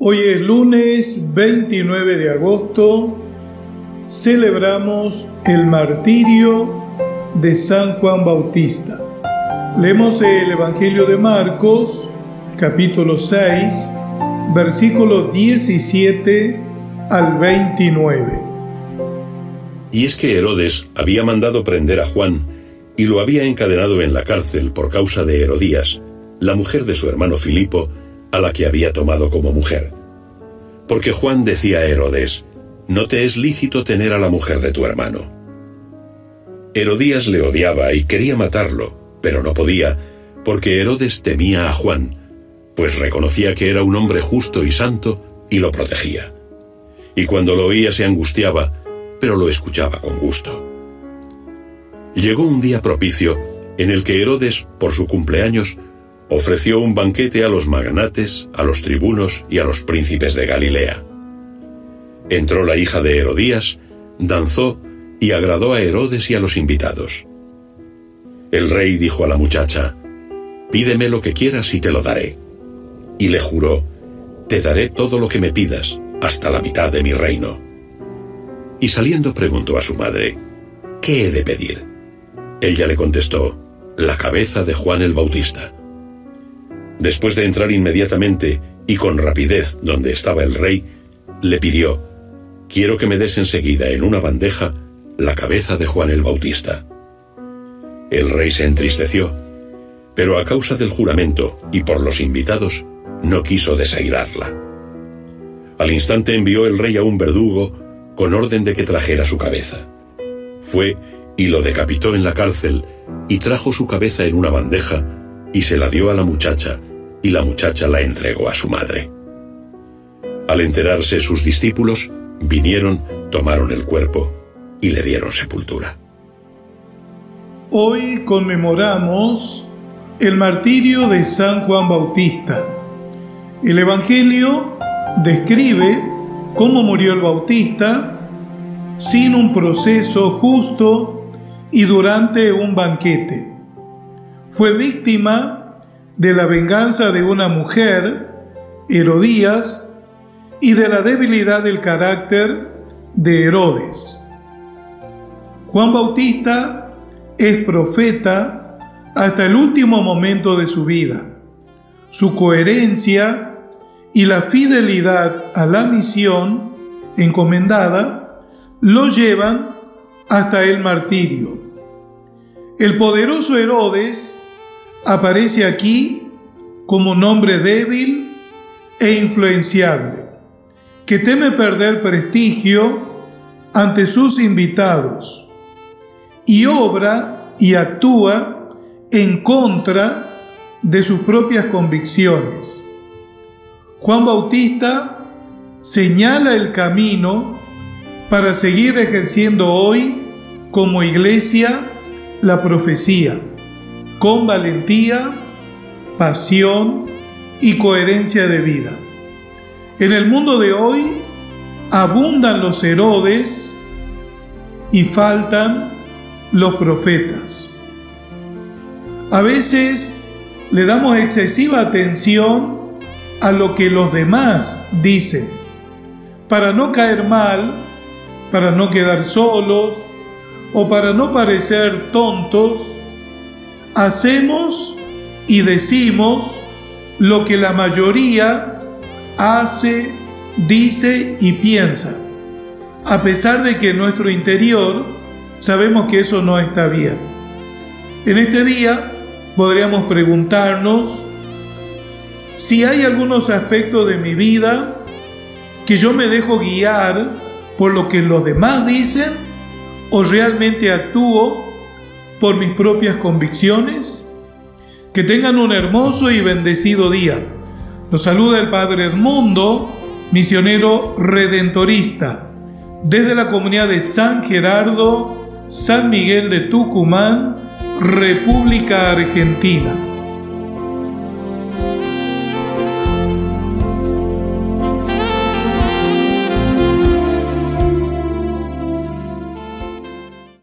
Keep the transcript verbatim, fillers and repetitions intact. Hoy es lunes veintinueve de agosto, celebramos el martirio de San Juan Bautista. Leemos el Evangelio de Marcos, capítulo seis, versículos diecisiete al veintinueve. Y es que Herodes había mandado prender a Juan y lo había encadenado en la cárcel por causa de Herodías, la mujer de su hermano Filipo, a la que había tomado como mujer. Porque Juan decía a Herodes: «No te es lícito tener a la mujer de tu hermano». Herodías le odiaba y quería matarlo, pero no podía, porque Herodes temía a Juan, pues reconocía que era un hombre justo y santo y lo protegía. Y cuando lo oía se angustiaba, pero lo escuchaba con gusto. Llegó un día propicio en el que Herodes, por su cumpleaños, ofreció un banquete a los magnates, a los tribunos y a los príncipes de Galilea. Entró la hija de Herodías, danzó y agradó a Herodes y a los invitados. El rey dijo a la muchacha: «Pídeme lo que quieras y te lo daré». Y le juró: «Te daré todo lo que me pidas, hasta la mitad de mi reino». Y saliendo preguntó a su madre: «¿Qué he de pedir?». Ella le contestó: «La cabeza de Juan el Bautista». Después de entrar inmediatamente y con rapidez donde estaba el rey, le pidió: «Quiero que me des enseguida en una bandeja la cabeza de Juan el Bautista». El rey se entristeció, pero a causa del juramento y por los invitados, no quiso desairarla. Al instante envió el rey a un verdugo con orden de que trajera su cabeza. Fue y lo decapitó en la cárcel y trajo su cabeza en una bandeja y se la dio a la muchacha, y la muchacha la entregó a su madre. Al enterarse sus discípulos, vinieron, tomaron el cuerpo y le dieron sepultura. Hoy conmemoramos el martirio de San Juan Bautista. El Evangelio describe cómo murió el Bautista sin un proceso justo y durante un banquete. Fue víctima de la venganza de una mujer, Herodías, y de la debilidad del carácter de Herodes. Juan Bautista es profeta hasta el último momento de su vida. Su coherencia y la fidelidad a la misión encomendada lo llevan hasta el martirio. El poderoso Herodes aparece aquí como un hombre débil e influenciable, que teme perder prestigio ante sus invitados y obra y actúa en contra de sus propias convicciones. Juan Bautista señala el camino para seguir ejerciendo hoy como iglesia la profecía, con valentía, pasión y coherencia de vida. En el mundo de hoy abundan los Herodes y faltan los profetas. A veces le damos excesiva atención a lo que los demás dicen, para no caer mal, para no quedar solos, o para no parecer tontos. Hacemos y decimos lo que la mayoría hace, dice y piensa, a pesar de que en nuestro interior sabemos que eso no está bien. En este día podríamos preguntarnos si hay algunos aspectos de mi vida que yo me dejo guiar por lo que los demás dicen, ¿o realmente actúo por mis propias convicciones? Que tengan un hermoso y bendecido día. Los saluda el Padre Edmundo, misionero redentorista, desde la comunidad de San Gerardo, San Miguel de Tucumán, República Argentina.